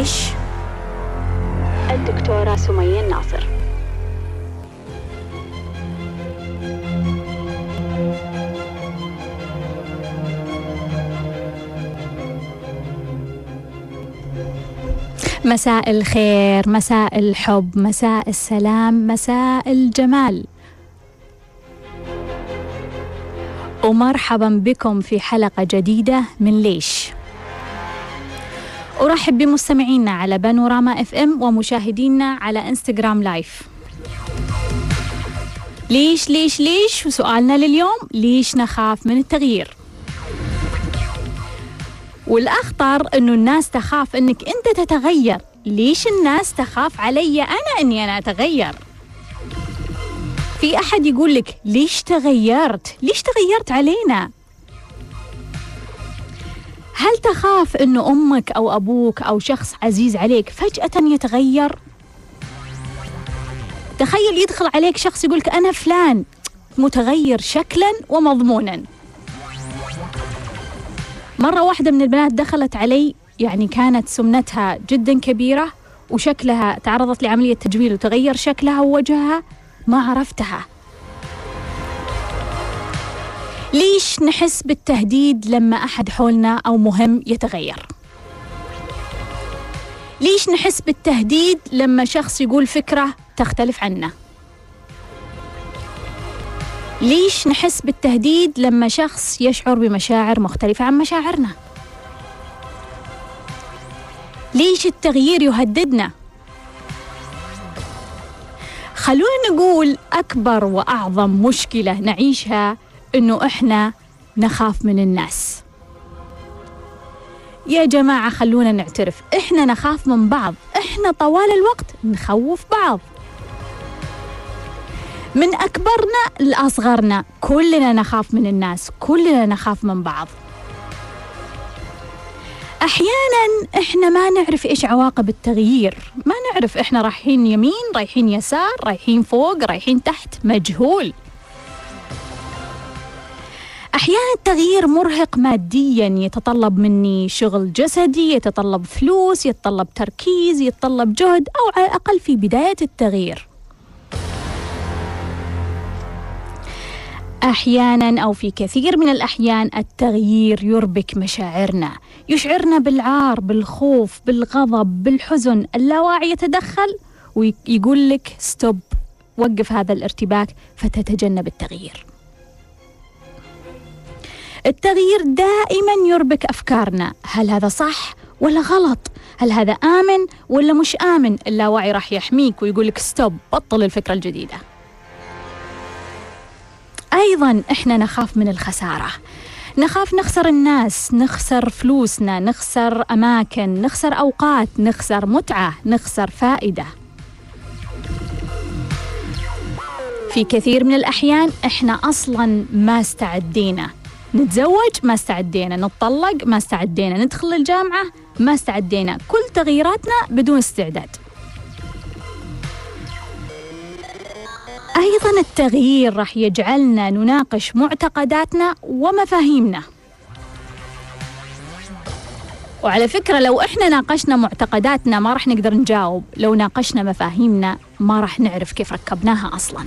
تعيش الدكتورة سمية ناصر. مساء الخير، مساء الحب، مساء السلام، مساء الجمال، ومرحبا بكم في حلقة جديدة من ليش. أرحب بمستمعينا على بانوراما إف إم ومشاهدينا على إنستغرام لايف. ليش ليش ليش؟ وسؤالنا لليوم: ليش نخاف من التغيير؟ والأخطر أنه الناس تخاف أنك أنت تتغير. ليش الناس تخاف علي أنا أني أنا أتغير؟ في أحد يقول لك: ليش تغيرت؟ ليش تغيرت علينا؟ هل تخاف أنه أمك أو أبوك أو شخص عزيز عليك فجأة يتغير؟ تخيل يدخل عليك شخص يقولك: أنا فلان، متغير شكلا ومضمونا. مرة واحدة من البنات دخلت علي، يعني كانت سمنتها جدا كبيرة وشكلها، تعرضت لعملية تجميل وتغير شكلها ووجهها، ما عرفتها. ليش نحس بالتهديد لما أحد حولنا أو مهم يتغير؟ ليش نحس بالتهديد لما شخص يقول فكرة تختلف عنا؟ ليش نحس بالتهديد لما شخص يشعر بمشاعر مختلفة عن مشاعرنا؟ ليش التغيير يهددنا؟ خلونا نقول أكبر وأعظم مشكلة نعيشها إنه إحنا نخاف من الناس. يا جماعة خلونا نعترف، إحنا نخاف من بعض، إحنا طوال الوقت نخوف بعض، من أكبرنا لأصغرنا كلنا نخاف من الناس، كلنا نخاف من بعض. أحيانا إحنا ما نعرف إيش عواقب التغيير، ما نعرف إحنا رايحين يمين، رايحين يسار، رايحين فوق، رايحين تحت، مجهول. أحيانا التغيير مرهق ماديا، يتطلب مني شغل جسدي، يتطلب فلوس، يتطلب تركيز، يتطلب جهد، أو على الأقل في بداية التغيير. أحيانا أو في كثير من الأحيان التغيير يربك مشاعرنا، يشعرنا بالعار، بالخوف، بالغضب، بالحزن. اللاوعي يتدخل ويقول لك: ستوب، وقف هذا الارتباك، فتتجنب التغيير. التغيير دائما يربك أفكارنا: هل هذا صح ولا غلط؟ هل هذا آمن ولا مش آمن؟ اللاوعي راح يحميك ويقول لك: ستوب، بطل الفكرة الجديدة. أيضا إحنا نخاف من الخسارة، نخاف نخسر الناس، نخسر فلوسنا، نخسر أماكن، نخسر أوقات، نخسر متعة، نخسر فائدة. في كثير من الأحيان إحنا أصلا ما استعدينا، نتزوج ما استعدينا، نتطلق ما استعدينا، ندخل الجامعة ما استعدينا، كل تغييراتنا بدون استعداد. أيضا التغيير راح يجعلنا نناقش معتقداتنا ومفاهيمنا. وعلى فكرة لو إحنا ناقشنا معتقداتنا ما راح نقدر نجاوب، لو ناقشنا مفاهيمنا ما راح نعرف كيف ركبناها أصلا.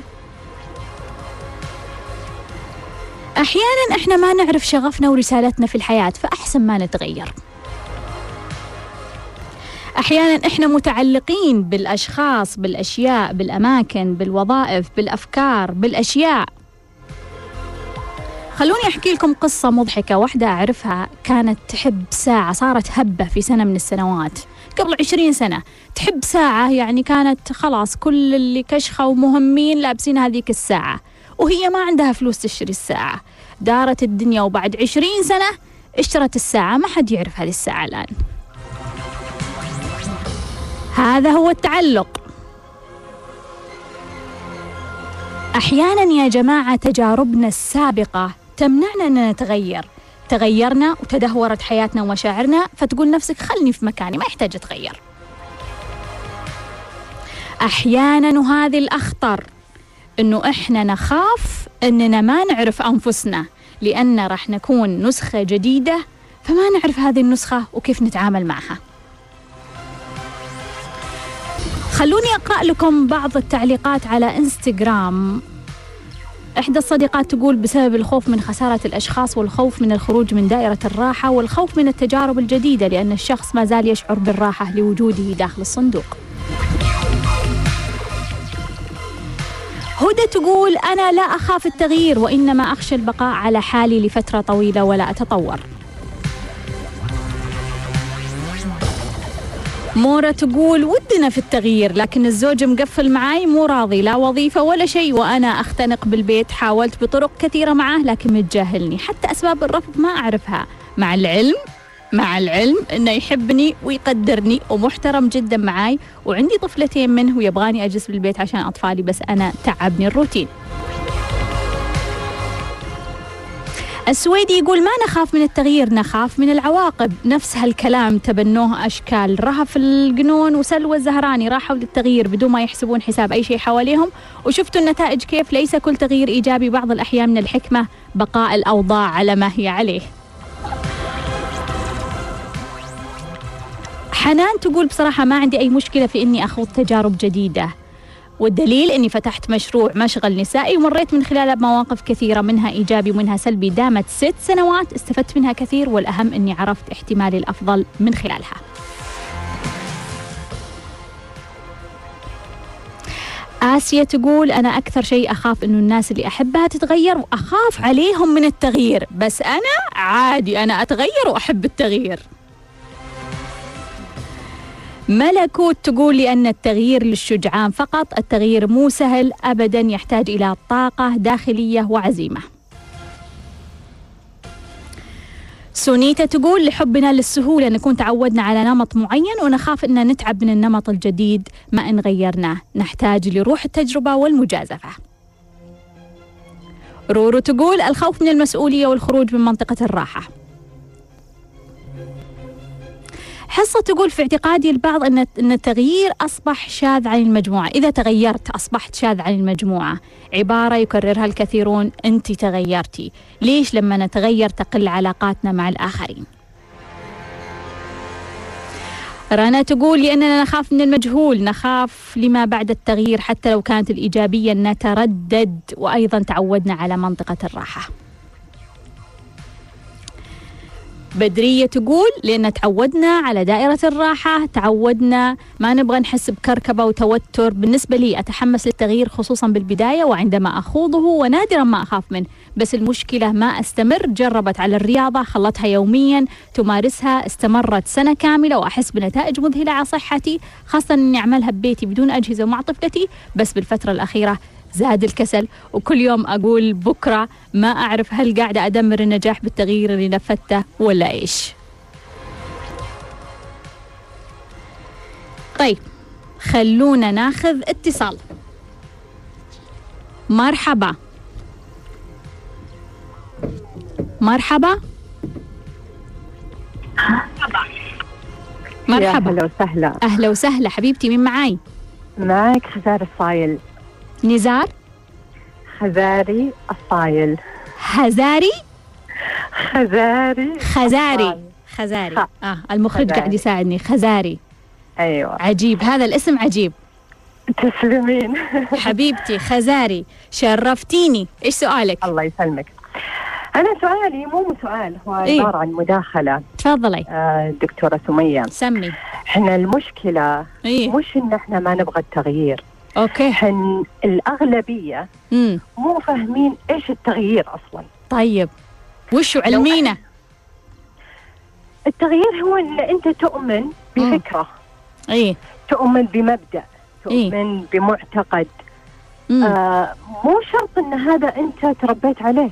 أحيانا إحنا ما نعرف شغفنا ورسالتنا في الحياة، فأحسن ما نتغير. أحيانا إحنا متعلقين بالأشخاص، بالأشياء، بالأماكن، بالوظائف، بالأفكار، بالأشياء. خلوني أحكي لكم قصة مضحكة. واحدة أعرفها كانت تحب ساعة، صارت هبة في سنة من السنوات، قبل 20 سنة. تحب ساعة، يعني كانت خلاص كل اللي كشخة ومهمين لابسين هذيك الساعة، وهي ما عندها فلوس تشتري الساعة. دارت الدنيا وبعد 20 سنة اشترت الساعة. ما حد يعرف هذه الساعة الآن. هذا هو التعلق. أحيانا يا جماعة تجاربنا السابقة تمنعنا أن نتغير، تغيرنا وتدهورت حياتنا ومشاعرنا، فتقول نفسك: خلني في مكاني، ما يحتاج أتغير. أحيانا، وهذه الأخطر، أنه إحنا نخاف أننا ما نعرف أنفسنا، لأن راح نكون نسخة جديدة، فما نعرف هذه النسخة وكيف نتعامل معها. خلوني أقرأ لكم بعض التعليقات على إنستغرام. إحدى الصديقات تقول: بسبب الخوف من خسارة الأشخاص والخوف من الخروج من دائرة الراحة والخوف من التجارب الجديدة، لأن الشخص ما زال يشعر بالراحة لوجوده داخل الصندوق. هدى تقول: أنا لا أخاف التغيير، وإنما أخشى البقاء على حالي لفترة طويلة ولا أتطور. مورا تقول: ودنا في التغيير لكن الزوج مقفل معاي، مو راضي، لا وظيفة ولا شيء، وأنا أختنق بالبيت. حاولت بطرق كثيرة معاه لكن متجاهلني، حتى أسباب الرفض ما أعرفها، مع العلم إنه يحبني ويقدرني ومحترم جدا معاي، وعندي طفلتين منه ويبغاني أجلس بالبيت عشان أطفالي، بس أنا تعبني الروتين. السويدي يقول: ما نخاف من التغيير، نخاف من العواقب. نفس هالكلام تبنوه أشكال رهف الجنون وسلوى الزهراني، راحوا للتغيير بدون ما يحسبون حساب أي شيء حواليهم وشفتوا النتائج كيف. ليس كل تغيير إيجابي، بعض الأحيان من الحكمة بقاء الأوضاع على ما هي عليه. حنان تقول: بصراحة ما عندي أي مشكلة في إني أخوض تجارب جديدة، والدليل إني فتحت مشروع مشغل نسائي ومريت من خلاله بمواقف كثيرة، منها إيجابي ومنها سلبي، دامت 6 سنوات، استفدت منها كثير، والأهم إني عرفت احتمالي الأفضل من خلالها. آسيا تقول: أنا أكثر شيء أخاف إنه الناس اللي أحبها تتغير، وأخاف عليهم من التغيير، بس أنا عادي، أنا أتغير وأحب التغيير. ملكوت تقول: لأن التغيير للشجعان فقط، التغيير مو سهل أبدا، يحتاج إلى طاقة داخلية وعزيمة. سونيتا تقول: لحبنا للسهولة نكون تعودنا على نمط معين ونخاف أن نتعب من النمط الجديد ما إن غيرناه، نحتاج لروح التجربة والمجازفة. رورو تقول: الخوف من المسؤولية والخروج من منطقة الراحة. حصة تقول: في اعتقادي البعض أن التغيير أصبح شاذ عن المجموعة، إذا تغيرت أصبحت شاذ عن المجموعة، عبارة يكررها الكثيرون، أنت تغيرتي، ليش لما نتغير تقل علاقاتنا مع الآخرين؟ رنا تقول: لأننا نخاف من المجهول، نخاف لما بعد التغيير حتى لو كانت الإيجابية، نتردد، وأيضا تعودنا على منطقة الراحة. بدرية تقول: لأن تعودنا على دائرة الراحة، تعودنا ما نبغى نحس بكركبة وتوتر. بالنسبة لي أتحمس للتغيير خصوصا بالبداية، وعندما أخوضه ونادرا ما أخاف منه، بس المشكلة ما أستمر. جربت على الرياضة، خلتها يوميا تمارسها، استمرت 1 سنة كاملة وأحس بنتائج مذهلة على صحتي، خاصة أني أعملها ببيتي بدون أجهزة ومع طفلتي، بس بالفترة الأخيرة زاد الكسل، وكل يوم أقول بكرة، ما أعرف هل قاعدة أدمر النجاح بالتغيير اللي نفذته ولا إيش. طيب خلونا ناخذ اتصال. مرحبا مرحبا مرحبا، أهلا وسهلا. أهلا وسهلا حبيبتي، مين معاي؟ معك خزاري الأصايل. نزار؟ خزاري الأصايل. خزاري. المخرج قاعد يساعدني. خزاري، ايوه، عجيب هذا الاسم، عجيب. تسلمين. حبيبتي خزاري، شرفتيني. ايش سؤالك؟ الله يسلمك. انا سؤالي مو سؤال، هو عبارة عن مداخلة. تفضلي. دكتورة سمية، سمي. احنا المشكلة مش ان احنا ما نبغى التغيير، اوكي، احنا الأغلبية مو فاهمين ايش التغيير اصلا. طيب وشو علمينا؟ التغيير هو ان انت تؤمن بفكرة، ايه، تؤمن بمبدأ، تؤمن بمعتقد، مو شرط ان هذا انت تربيت عليه،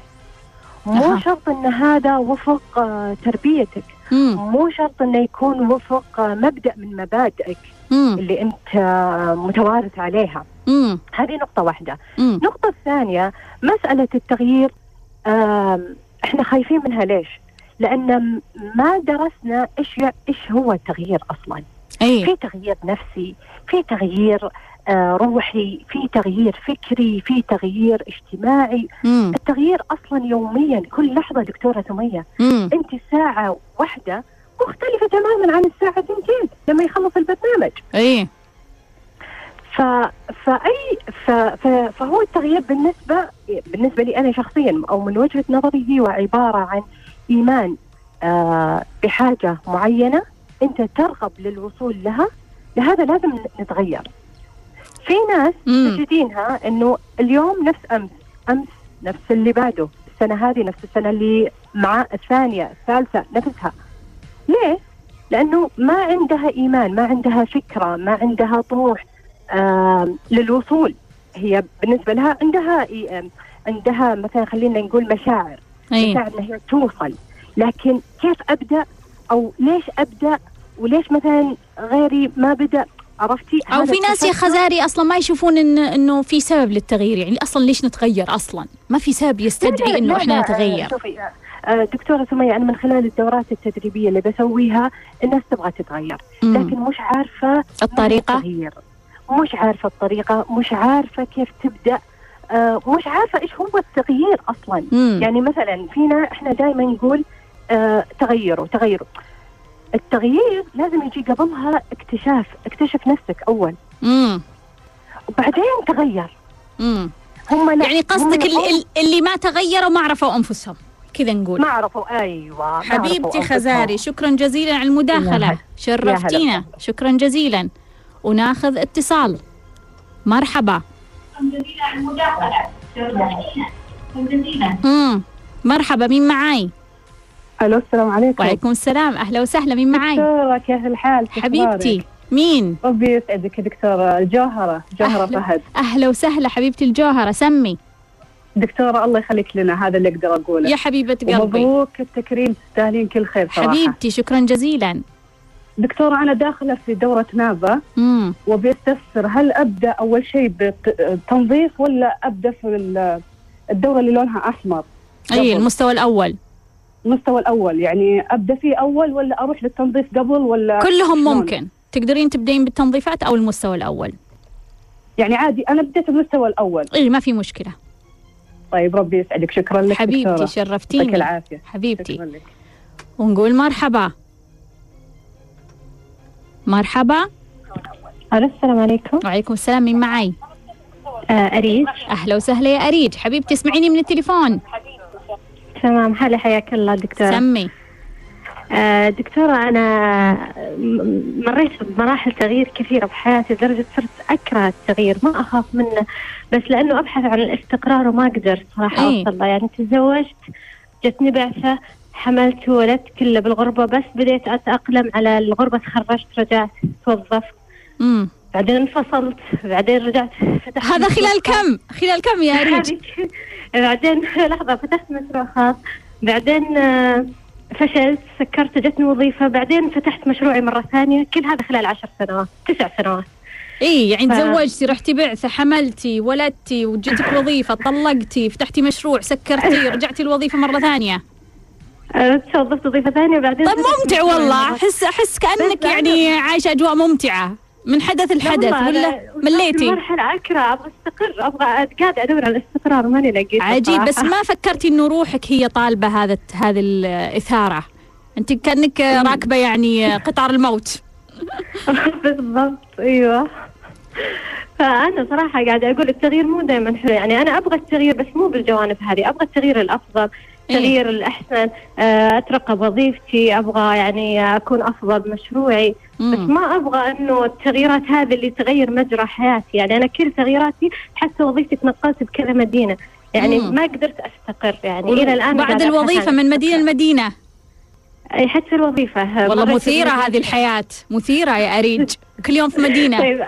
مو شرط ان هذا وفق تربيتك، مو شرط انه يكون وفق مبدأ من مبادئك اللي انت متوارث عليها. هذه نقطة واحدة. النقطة الثانية، مسألة التغيير احنا خايفين منها ليش؟ لأن ما درسنا ايش هو التغيير اصلا. في تغيير نفسي، في تغيير روحي، في تغيير فكري، في تغيير اجتماعي. التغيير اصلا يوميا، كل لحظة دكتورة سمية، انت ساعة واحدة مختلفة تماما عن الساعة 2 لما يخلص البرنامج. فهو التغيير بالنسبة لي أنا شخصيا أو من وجهة نظري هي عبارة عن إيمان بحاجة معينة أنت ترغب للوصول لها، لهذا لازم نتغير. في ناس تجدينها أنه اليوم نفس أمس نفس اللي بعده، السنة هذه نفس السنة اللي مع الثانية الثالثة نفسها. ليه؟ لأنه ما عندها إيمان، ما عندها فكرة، ما عندها طموح للوصول. هي بالنسبة لها عندها مثلا خلينا نقول مشاعر، مشاعر أن هي توصل، لكن كيف أبدأ أو ليش أبدأ وليش مثلا غيري ما بدأ، عرفتي؟ أو في ناس يا خزاري أصلا ما يشوفون إنه في سبب للتغيير، يعني أصلا ليش نتغير أصلا؟ ما في سبب يستدعي إنه إحنا نتغير. دكتورة سمية، أنا من خلال الدورات التدريبية اللي بسويها الناس تبغى تتغير، لكن مش عارفة الطريقة، مش عارفة الطريقة، مش عارفة كيف تبدأ، مش عارفة إيش هو التغيير أصلا. يعني مثلا فينا إحنا دائما نقول تغيروا. التغيير لازم يجي قبلها اكتشف نفسك أول، وبعدين تغير. يعني قصدك اللي ما تغيروا ما عرفوا أنفسهم، كذا نقول ما عرفوا. أيوة حبيبتي خزاري، شكرا جزيلا على المداخلة، شرفتينا، شكرا جزيلا. وناخذ اتصال. مرحبا. مرحبا، مين معاي؟ الو، السلام عليكم. وعليكم السلام، اهلا وسهلا، مين معاي؟ دكتورة كيف الحال؟ حبيبتي مين؟ ربي يسعدك يا دكتورة. الجوهرة فهد. اهلا وسهلا حبيبتي الجوهرة، سمي. دكتورة الله يخليك لنا، هذا اللي اقدر اقوله. يا حبيبة قلبي، مبروك التكريم، تستاهلين كل خير صراحة حبيبتي، شكرا جزيلا. دكتورة أنا داخلة في دورة نابا وبيستفسر هل أبدأ أول شيء بتنظيف ولا أبدأ في الدورة اللي لونها أحمر؟ أي المستوى الأول. المستوى الأول يعني أبدأ فيه أول ولا أروح للتنظيف قبل ولا كلهم شلون؟ ممكن تقدرين تبدين بالتنظيفات أو المستوى الأول. يعني عادي أنا بديت بالمستوى الأول. إيه ما في مشكلة. طيب ربي يسعدك، شكرا لك حبيبتي دكتورة. شرفتيني، يعطيك العافية حبيبتي. شكرا لك. ونقول مرحبا. مرحبا. السلام عليكم. وعليكم السلام، مين معي؟ أريج. أهلا وسهلا يا أريج، حبيبتي اسمعيني من التليفون. تمام، هلا حياك الله دكتورة. سمي. دكتورة أنا مريت بمراحل تغيير كثيرة بحياتي لدرجة صرت أكره التغيير، ما أخاف منه بس لأنه أبحث عن الاستقرار وما قدرت صراحة أوصل له. يعني تزوجت، جتني بعثة، حملت، ولدت، كله بالغربة، بس بديت أتأقلم على الغربة، تخرجت، رجعت، توظفت، بعدين انفصلت، بعدين رجعت، فتحت. هذا خلال كم يا ريت؟ بعدين لحظة فتحت مشروع خاص، بعدين فشلت، سكرت، جتني وظيفة، بعدين فتحت مشروعي مرة ثانية، كل هذا خلال 10 سنوات 9 سنوات. إيه يعني تزوجتي، رحتي بعثة، حملتي، ولدتي، وجتك وظيفة، طلقتي، فتحتي مشروع، سكرتي، رجعتي الوظيفة مرة ثانية. توظفت وظيفة ثانية بعدين. طب ممتع والله، أحس كأنك يعني عايشة أجواء ممتعة من حدث لحدث، ولا مليتي؟ مرحلة أكره، أبغى أستقر، أبغى أتقاعد، أدور على الاستقرار، ماني لقيت. عجيب، بس ما فكرتي إنه روحك هي طالبة هذه الإثارة؟ أنت كأنك راكبة يعني قطار الموت. بالضبط أيوه. فأنا صراحة قاعدة أقول التغيير مو دائما حلو، يعني أنا أبغى التغيير بس مو بالجوانب هذه، أبغى التغيير الأفضل، التغيير الأحسن، أترقب وظيفتي، أبغى يعني أكون أفضل بمشروعي، بس ما أبغى إنه التغييرات هذه اللي تغير مجرى حياتي. يعني أنا كل تغييراتي حتى وظيفتي تنقلت بكذا مدينة، يعني ما قدرت أستقر يعني إلى الآن. بعد الوظيفة من مدينة لمدينة، أي حتى الوظيفة والله مثيرة هذه الحياة، مثيرة يا أريج. كل يوم في مدينة. طيب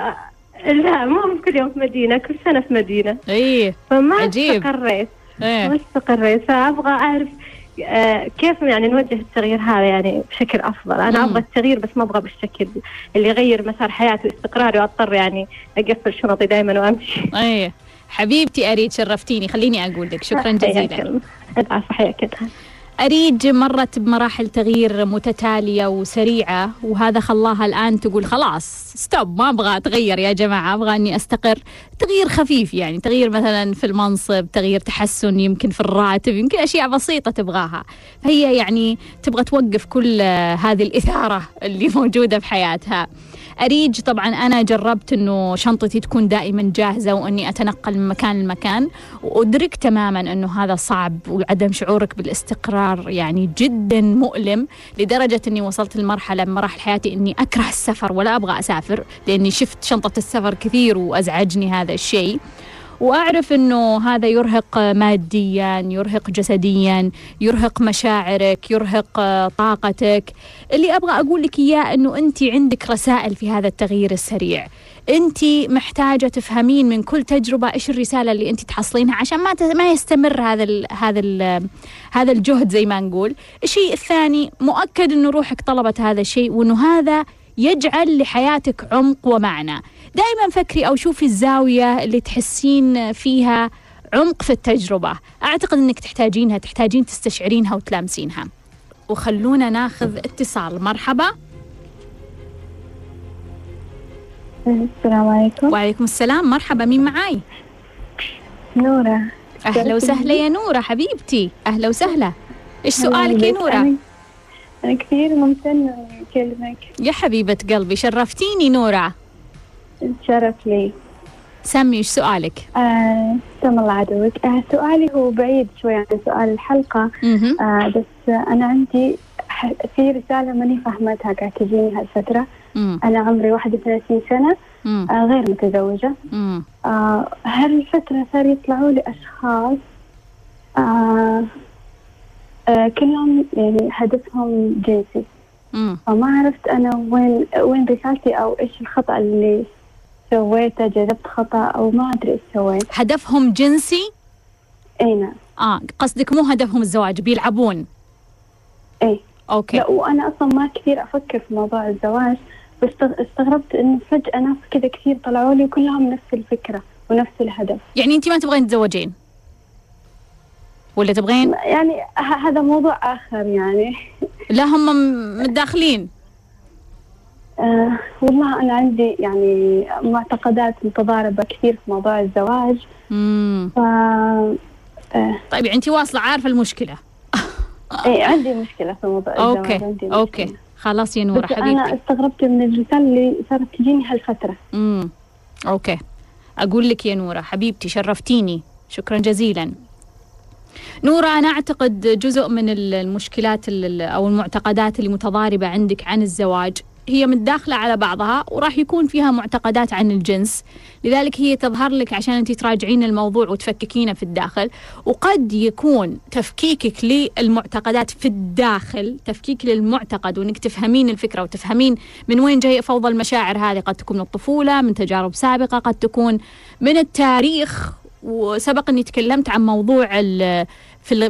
لا مو كل يوم في مدينة، كل سنة في مدينة. إيه فما استقريت. ما استقريت، فأبغى أعرف كيف يعني نوجه التغيير هذا يعني بشكل أفضل. أنا أبغى التغيير بس ما أبغى بالشكل اللي يغير مسار حياتي واستقراري وأضطر يعني أقفل شنطي دائما وأمشي. أيه حبيبتي أريد، شرفتيني، خليني أقول لك شكرا جزيلا. صحيح كده. أريج مرت بمراحل تغيير متتالية وسريعة، وهذا خلاها الآن تقول خلاص ستوب، ما أبغى أتغير يا جماعة، أبغى أني أستقر. تغيير خفيف يعني، تغيير مثلا في المنصب، تغيير تحسن يمكن في الراتب، يمكن أشياء بسيطة تبغاها. هي يعني تبغى توقف كل هذه الإثارة اللي موجودة في حياتها. أريج طبعا أنا جربت أنه شنطتي تكون دائما جاهزة وأني أتنقل من مكان لمكان، وأدرك تماما أنه هذا صعب، وعدم شعورك بالاستقرار يعني جدا مؤلم، لدرجة أني وصلت لمرحلة من مراحل حياتي أني أكره السفر ولا أبغى أسافر، لأني شفت شنطة السفر كثير وأزعجني هذا الشيء. وأعرف أنه هذا يرهق مادياً، يرهق جسدياً، يرهق مشاعرك، يرهق طاقتك. اللي أبغى أقول لك إياه أنه أنت عندك رسائل في هذا التغيير السريع، أنت محتاجة تفهمين من كل تجربة إيش الرسالة اللي أنت تحصلينها عشان ما يستمر هذا الجهد زي ما نقول. الشيء الثاني، مؤكد أنه روحك طلبت هذا الشيء، وأنه هذا يجعل لحياتك عمق ومعنى. دائما فكري أو شوفي الزاوية اللي تحسين فيها عمق في التجربة، أعتقد أنك تحتاجين تستشعرينها وتلامسينها. وخلونا ناخذ اتصال. مرحبا. السلام عليكم. وعليكم السلام، مرحبا، مين معاي؟ نورة. أهلا وسهلا يا نورة حبيبتي، أهلا وسهلا. إيش سؤالك يا نورة؟ أنا كثير ممتنة لكلمك يا حبيبة قلبي، شرفتيني نورة. الشرف لي. سمي إيش سؤالك؟ سم الله عدوك. سؤالي هو بعيد شوي عن سؤال الحلقة، بس أنا عندي في رسالة ماني فهمتها قاعد تجيني هالفترة. أنا عمري 31 سنة، غير متزوجة. هالفترة صار يطلعوا لي أشخاص كلهم يعني هدفهم جنسي، فما عرفت أنا وين رسالتي أو إيش الخطأ اللي سويته، جذبت خطأ أو ما أدري إيش سويت. هدفهم جنسي؟ إي نعم. قصدك مو هدفهم الزواج، بيلعبون؟ إي. أوكي. لا، وأنا أصلا ما كثير أفكر في موضوع الزواج، بس استغربت إنه فجأة ناس كذا كثير طلعوا لي وكلهم نفس الفكرة ونفس الهدف. يعني أنت ما تبغين تتزوجين؟ ولا تبغين؟ يعني هذا موضوع آخر يعني. لا، هم متداخلين. والله أنا عندي يعني معتقدات متضاربة كثير في موضوع الزواج. طيب أنت واصلة عارفة المشكلة. إيه عندي مشكلة في موضوع الزواج. أوكي خلاص يا نورة حبيبتي. أنا استغربت من الرسالة اللي صارت تجيني هالفترة. أوكي، أقول لك يا نورة حبيبتي، شرفتيني، شكرا جزيلا. نورة، أنا أعتقد جزء من المشكلات أو المعتقدات اللي متضاربة عندك عن الزواج هي متداخلة على بعضها، وراح يكون فيها معتقدات عن الجنس، لذلك هي تظهر لك عشان أنت تراجعين الموضوع وتفككينه في الداخل. وقد يكون تفكيكك للمعتقدات في الداخل تفكيك للمعتقد، وأنك تفهمين الفكرة وتفهمين من وين جاي فوضى المشاعر هذه. قد تكون من الطفولة، من تجارب سابقة، قد تكون من التاريخ. وسبق أني تكلمت عن موضوع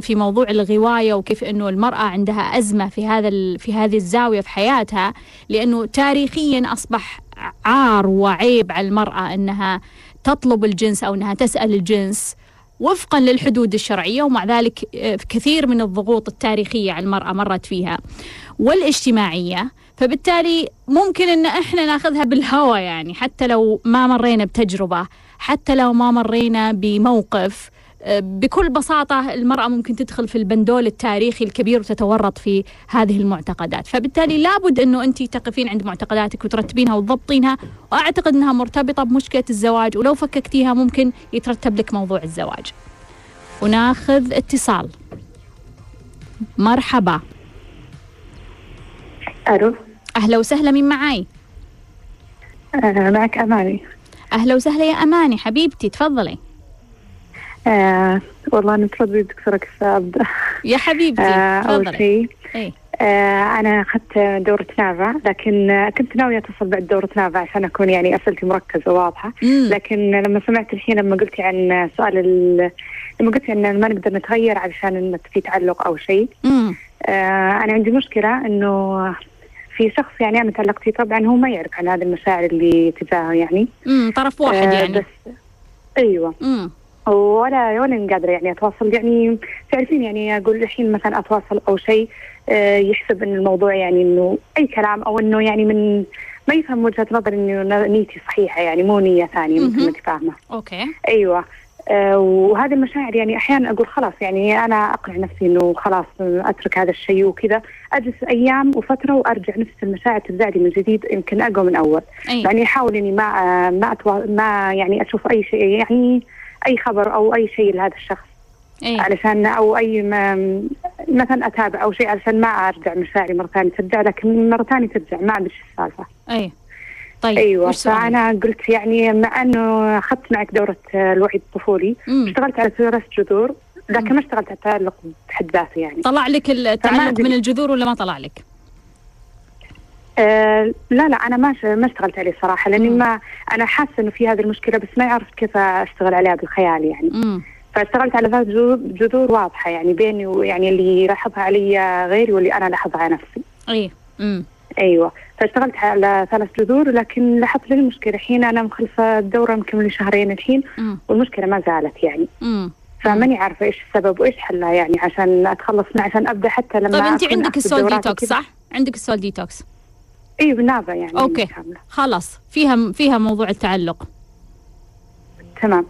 في موضوع الغواية، وكيف أنه المرأة عندها أزمة في هذه الزاوية في حياتها، لأنه تاريخيا أصبح عار وعيب على المرأة أنها تطلب الجنس أو أنها تسأل الجنس وفقا للحدود الشرعية. ومع ذلك كثير من الضغوط التاريخية على المرأة مرت فيها والاجتماعية، فبالتالي ممكن أن إحنا ناخذها بالهوى يعني، حتى لو ما مرينا بتجربة، حتى لو ما مرينا بموقف. بكل بساطة المرأة ممكن تدخل في البندول التاريخي الكبير وتتورط في هذه المعتقدات، فبالتالي لابد أنه أنت تقفين عند معتقداتك وترتبينها وتضبطينها. وأعتقد أنها مرتبطة بمشكلة الزواج، ولو فككتيها ممكن يترتب لك موضوع الزواج. وناخذ اتصال. مرحبا. ألو. أهلا وسهلا، مين معاي؟ معك أماني. أهلا وسهلا يا أماني حبيبتي، تفضلي. والله أنا تفضلي دكتورة كساب. يا حبيبتي تفضلي. أول شيء أنا أخذت دورة نابا، لكن كنت ناوية أتصل بعد دورة نابا عشان أكون يعني أسئلتي مركزة وواضحة. لكن لما سمعت الحين، لما قلتي عن سؤال لما قلتي أن ما نقدر نتغير علشان في تعلق أو شيء، أنا عندي مشكلة أنه في شخص يعني أنا تعلقت فيه، طبعا هو ما يعرف عن هذه المشاعر اللي تجاهه يعني. طرف واحد يعني. بس أيوة. ولا قادرة يعني أتواصل، يعني تعرفين يعني أقول الحين مثلا أتواصل أو شيء يحسب أن الموضوع يعني أنه أي كلام أو أنه يعني من ما يفهم وجهة نظر أنه نيتي صحيحة، يعني مو نية ثانية مثل ما أنت فاهمة. أوكي. أيوة. وهذه المشاعر يعني أحيانا أقول خلاص يعني أنا أقنع نفسي أنه خلاص أترك هذا الشيء وكذا، أجلس أيام وفترة وأرجع نفس المشاعر ترجع لي من جديد يمكن أقوى من أول. أيوة. يعني أحاول أني ما يعني أشوف أي شيء يعني أي خبر أو أي شيء لهذا الشخص. أيه. علشان أو أي مثلا أتابع أو شيء علشان ما أرجع مشاعري مرة ثانية ترجع، لكن مرة ثانية ترجع ما أدري شو السالفة. أيه. طيب. أيوة. فأنا قلت يعني مع أنه أخذت معك دورة الوعي الطفولي اشتغلت على دراسة جذور، لكن ما اشتغلت على التعلق بحد ذاته. يعني طلع لك التعلق من الجذور ولا ما طلع لك؟ لا أنا ما اشتغلت عليه صراحة، لأني ما أنا حاسة إنه في هذه المشكلة بس ما يعرف كيف أشتغل عليها بالخيال يعني. فاشتغلت على ذات جذور واضحة يعني بيني ويعني اللي لاحظها علي غيري واللي أنا لاحظها على نفسي. أي. أيوة. فاشتغلت على 3 جذور، لكن لاحظت لي المشكلة الحين أنا مخلصة الدورة مكملة 2 شهرين الحين والمشكلة ما زالت يعني. فماني عارفة إيش السبب وإيش حلها يعني عشان أتخلص منها عشان أبدأ حتى لما. طيب أنت عندك السول ديتوكس صح؟ عندك السول ديتوكس. ايوه نابا يعني. اوكي خلاص فيها موضوع التعلق. تمام.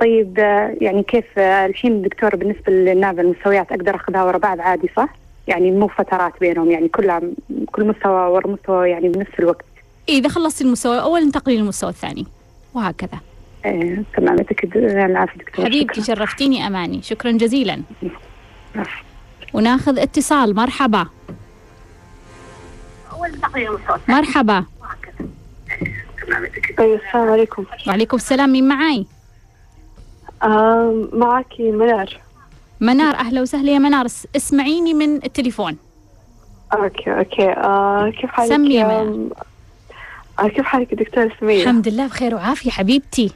طيب يعني كيف الحين دكتور بالنسبه للنابا المستويات اقدر اخذها ورا بعض عادي صح؟ يعني مو فترات بينهم يعني كل مستوى ورا مستوى يعني بنفس الوقت. اذا خلصت المستوى الاول انتقلي للمستوى الثاني وهكذا. تمام يعطيك العافيه دكتور. حبيبتي شرفتيني اماني، شكرا جزيلا. وناخذ اتصال. مرحبا. مرحبا. السلام عليكم. وعليكم السلام. مين معاي؟ معاكي منار. منار أهلا وسهلا يا منار. اسمعيني من التليفون. أوكي. كيف حالك؟ سمية منار. كيف حالك دكتورة سمية؟ الحمد لله بخير وعافية حبيبتي.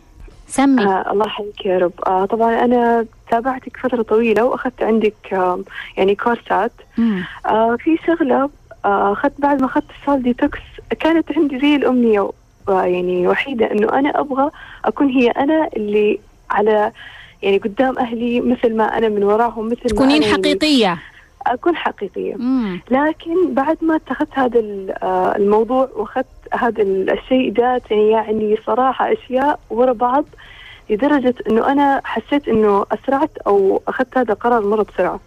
سمي. الله يحييك يا رب. طبعا أنا تابعتك فترة طويلة وأخذت عندك يعني كورسات. في شغلة أخذت بعد ما أخذت السول ديتوكس كانت عندي زي الأمنية يعني وحيدة إنه أنا أبغى أكون هي أنا اللي على يعني قدام أهلي مثل ما أنا من وراهم مثل تكونين حقيقية. أكون حقيقية. لكن بعد ما اتخذت هذا الموضوع وأخذت هذا الشيء ذات يعني صراحة أشياء ورا بعض لدرجة إنه أنا حسيت إنه أسرعت أو أخذت هذا القرار مرة بسرعة.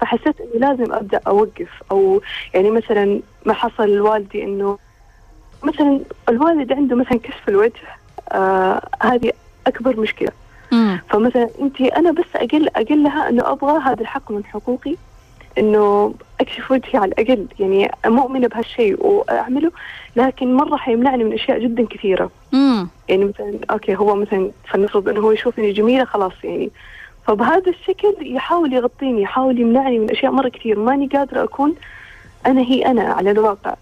فحسيت إنه لازم أبدأ أوقف، أو يعني مثلا ما حصل لوالدي إنه مثلا الوالد عنده مثلا كشف الوجه، هذه أكبر مشكلة. فمثلا أنا بس أقل لها إنه أبغى هذا الحق من حقوقي إنه أكشف وجهي على الأقل، يعني مؤمنة بهالشيء وأعمله، لكن مرة حيمنعني من أشياء جدا كثيرة. يعني مثلا أوكي هو مثلا فلنفرض إنه هو يشوفني جميلة خلاص يعني، فبهذا الشكل يحاول يغطيني، يحاول يمنعني من أشياء مرة كثير، ماني قادرة أكون أنا هي أنا على الواقع.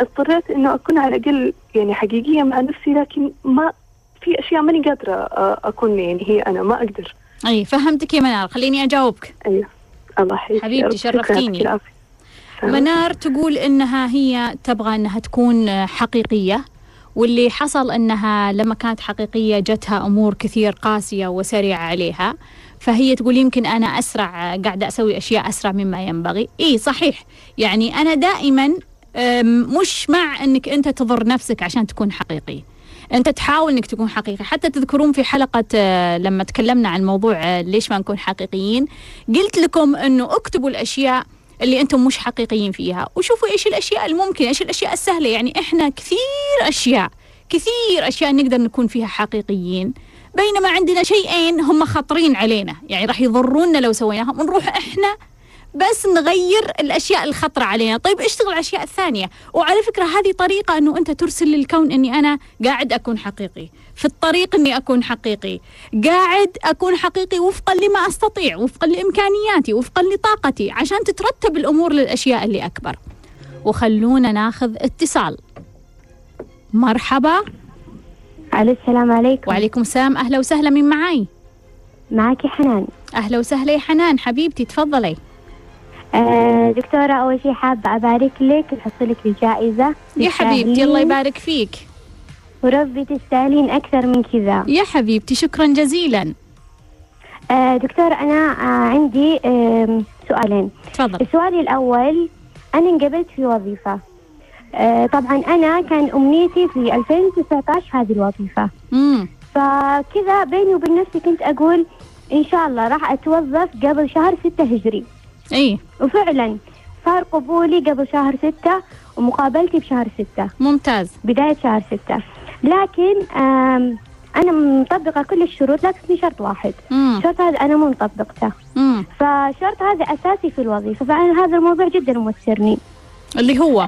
اضطريت إنه أكون على الأقل يعني حقيقية مع نفسي، لكن ما في أشياء ماني قادرة أكون يعني هي أنا، ما أقدر. أي فهمتك يا منار. خليني أجاوبك. أيوه الله يحييك حبيبتي شرفتيني. منار تقول إنها هي تبغى إنها تكون حقيقية، واللي حصل إنها لما كانت حقيقية جتها أمور كثير قاسية وسريعة عليها، فهي تقول يمكن أنا أسرع قاعدة أسوي أشياء أسرع مما ينبغي. إيه صحيح، يعني أنا دائما مش مع أنك أنت تضر نفسك عشان تكون حقيقي، أنت تحاول أنك تكون حقيقي. حتى تذكرون في حلقة لما تكلمنا عن موضوع ليش ما نكون حقيقيين، قلت لكم أنه اكتبوا الأشياء اللي أنتم مش حقيقيين فيها، وشوفوا إيش الأشياء الممكنة، إيش الأشياء السهلة. يعني إحنا كثير أشياء نقدر نكون فيها حقيقيين، بينما عندنا شيئين هم خطرين علينا، يعني راح يضروننا لو سويناهم، نروح إحنا بس نغير الأشياء الخطرة علينا. طيب اشتغل على الأشياء الثانية. وعلى فكرة هذه طريقة أنه أنت ترسل للكون أني أنا قاعد أكون حقيقي، في الطريق أني أكون حقيقي، قاعد أكون حقيقي وفقا لما أستطيع، وفقا لإمكانياتي، وفقا لطاقتي، عشان تترتب الأمور للأشياء اللي أكبر. وخلونا ناخذ اتصال. مرحبا. السلام عليكم. وعليكم السلام أهلا وسهلا. مين معاي؟ معاكي حنان. أهلا وسهلا يا حنان حبيبتي تفضلي. دكتورة أول شيء حابة أبارك لك لحصولك بالجائزة. يا حبيبتي الله يبارك فيك وربي تستاهلين أكثر من كذا. يا حبيبتي شكرا جزيلا. دكتور أنا عندي سؤالين. تفضل. السؤال الأول، أنا انقبلت في وظيفة، طبعا أنا كان أمنيتي في 2019 هذه الوظيفة. فكذا بيني وبين نفسي كنت أقول إن شاء الله راح أتوظف قبل شهر 6 هجري. إيه. وفعلا صار قبولي قبل شهر 6 ومقابلتي بشهر 6. ممتاز. بداية شهر 6. لكن أنا مطبقة كل الشروط، لكن شرط واحد. شرط هذا أنا مو مطبقته. فشرط هذا أساسي في الوظيفة، فأنا هذا الموضوع جدا موترني. اللي هو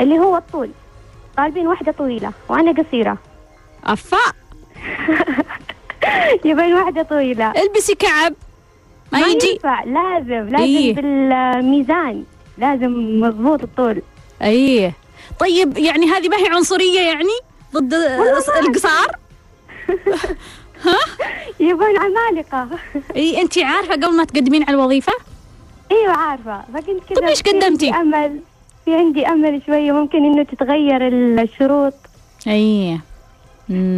اللي هو الطول. طالبين واحدة طويلة وأنا قصيرة. أفا يبين واحدة طويلة. البسي كعب. ما يجي. لازم إيه؟ بالميزان لازم مضبوط الطول. أيه. طيب يعني هذه ما هي عنصرية يعني ضد القصار؟ ها؟ يبون عمالقة. اي انت عارفة قبل ما تقدمين على الوظيفة؟ ايوه عارفة، فكنت كذا. طيب ايش قدمتي؟ في عندي امل شوية ممكن انه تتغير الشروط. اي.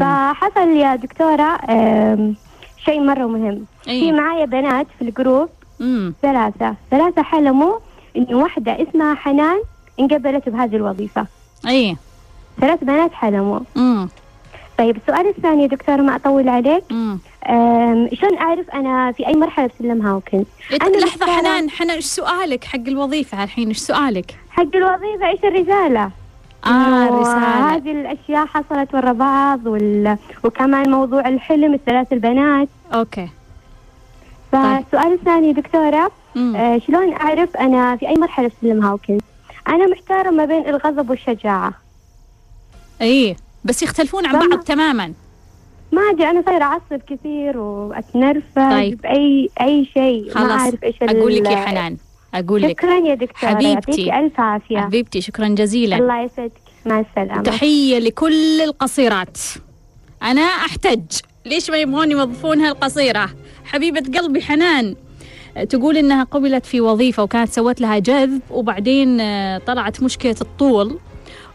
فحصل يا دكتورة شيء مرة مهم. أيه. في معايا بنات في الجروب ثلاثة حلموا ان واحدة اسمها حنان انقبلت بهذه الوظيفة. اي. 3 بنات حلموا. طيب السؤال الثاني يا دكتور ما أطول عليك، شلون أعرف أنا في أي مرحلة بسلم هاوكنز؟ لحظة حنان إيش سؤالك حق الوظيفة الحين؟ إيش سؤالك؟ حق الوظيفة إيش الرسالة؟ الرسالة هذه الأشياء حصلت ورا بعض وكمان موضوع الحلم ال3 بنات. أوكي. فالسؤال الثاني دكتورة شلون أعرف أنا في أي مرحلة بسلم هاوكنز؟ أنا محتارة ما بين الغضب والشجاعة. إيه بس يختلفون عن بعض تماما. ما ادري انا صايره اعصب كثير واتنرفز. طيب. باي شيء ما اعرف ايش اقول لك يا حنان. اقول لك شكرا يا دكتورة، يعطيكي الف عافيه حبيبتي. شكرا جزيلا. الله يسعدك. مع السلامه. تحيه لكل القصيرات. انا احتج ليش ما يبغون يوظفونها القصيره. حبيبه قلبي حنان تقول انها قبلت في وظيفه وكانت سوت لها جذب، وبعدين طلعت مشكله الطول،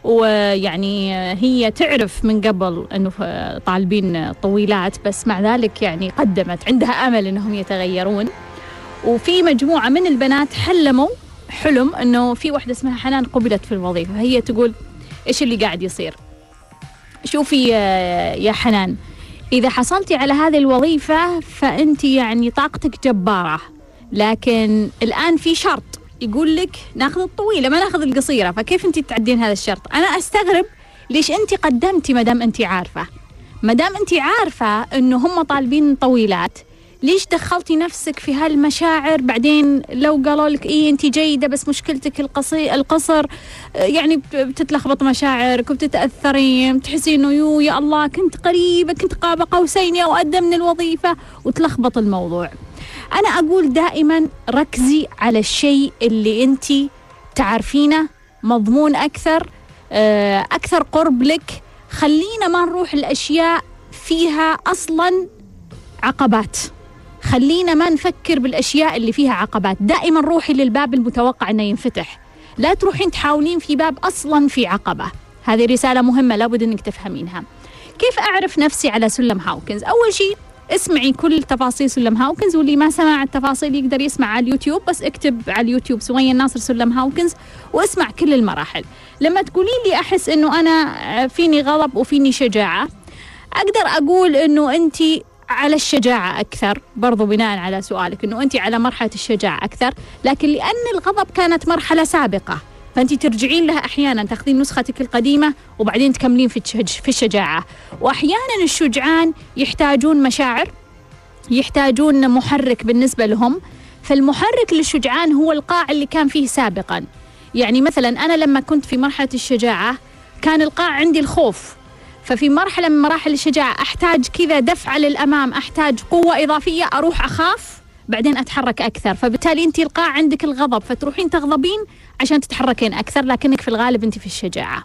ويعني هي تعرف من قبل أنه طالبين طويلات، بس مع ذلك يعني قدمت، عندها أمل أنهم يتغيرون. وفي مجموعة من البنات حلموا حلم أنه في واحدة اسمها حنان قبلت في الوظيفة، هي تقول إيش اللي قاعد يصير؟ شوفي يا حنان، إذا حصلتي على هذه الوظيفة فأنت يعني طاقتك جبارة، لكن الآن في شرط يقول لك ناخذ الطويله ما ناخذ القصيره، فكيف انت تعدين هذا الشرط؟ انا استغرب ليش انت قدمتي ما دام انت عارفه، ما دام انت عارفه انه هم طالبين طويلات، ليش دخلتي نفسك في هالمشاعر؟ بعدين لو قالوا لك ايه انت جيده بس مشكلتك القصر، يعني بتتلخبط مشاعرك وبتتاثرين، بتحسين انه يا الله كنت قريبه، كنت قاب قوسين او ادنى من الوظيفه، وتلخبط الموضوع. أنا أقول دائما ركزي على الشيء اللي أنت تعرفينه، مضمون أكثر، أكثر قرب لك. خلينا ما نروح الأشياء فيها أصلا عقبات، خلينا ما نفكر بالأشياء اللي فيها عقبات. دائما روحي للباب المتوقع أنه ينفتح، لا تروحين تحاولين في باب أصلا في عقبة. هذه رسالة مهمة لابد أنك تفهمينها. كيف أعرف نفسي على سلم هاوكنز؟ أول شيء اسمعي كل تفاصيل سلم هاوكنز، واللي ما سمع التفاصيل يقدر يسمع على اليوتيوب، بس اكتب على اليوتيوب سمية ناصر سلم هاوكنز واسمع كل المراحل. لما تقولين لي أحس أنه أنا فيني غضب وفيني شجاعة، أقدر أقول أنه أنت على الشجاعة أكثر، برضو بناء على سؤالك أنه أنت على مرحلة الشجاعة أكثر، لكن لأن الغضب كانت مرحلة سابقة فأنت ترجعين لها أحيانا، تأخذين نسختك القديمة وبعدين تكملين في الشجاعة. وأحيانا الشجعان يحتاجون مشاعر، يحتاجون محرك بالنسبة لهم، فالمحرك للشجعان هو القاع اللي كان فيه سابقا. يعني مثلا أنا لما كنت في مرحلة الشجاعة كان القاع عندي الخوف، ففي مرحلة من مراحل الشجاعة أحتاج كذا دفعة للأمام، أحتاج قوة إضافية، أروح أخاف بعدين أتحرك أكثر. فبالتالي أنت القاع عندك الغضب، فتروحين تغضبين عشان تتحركين أكثر، لكنك في الغالب أنت في الشجاعة.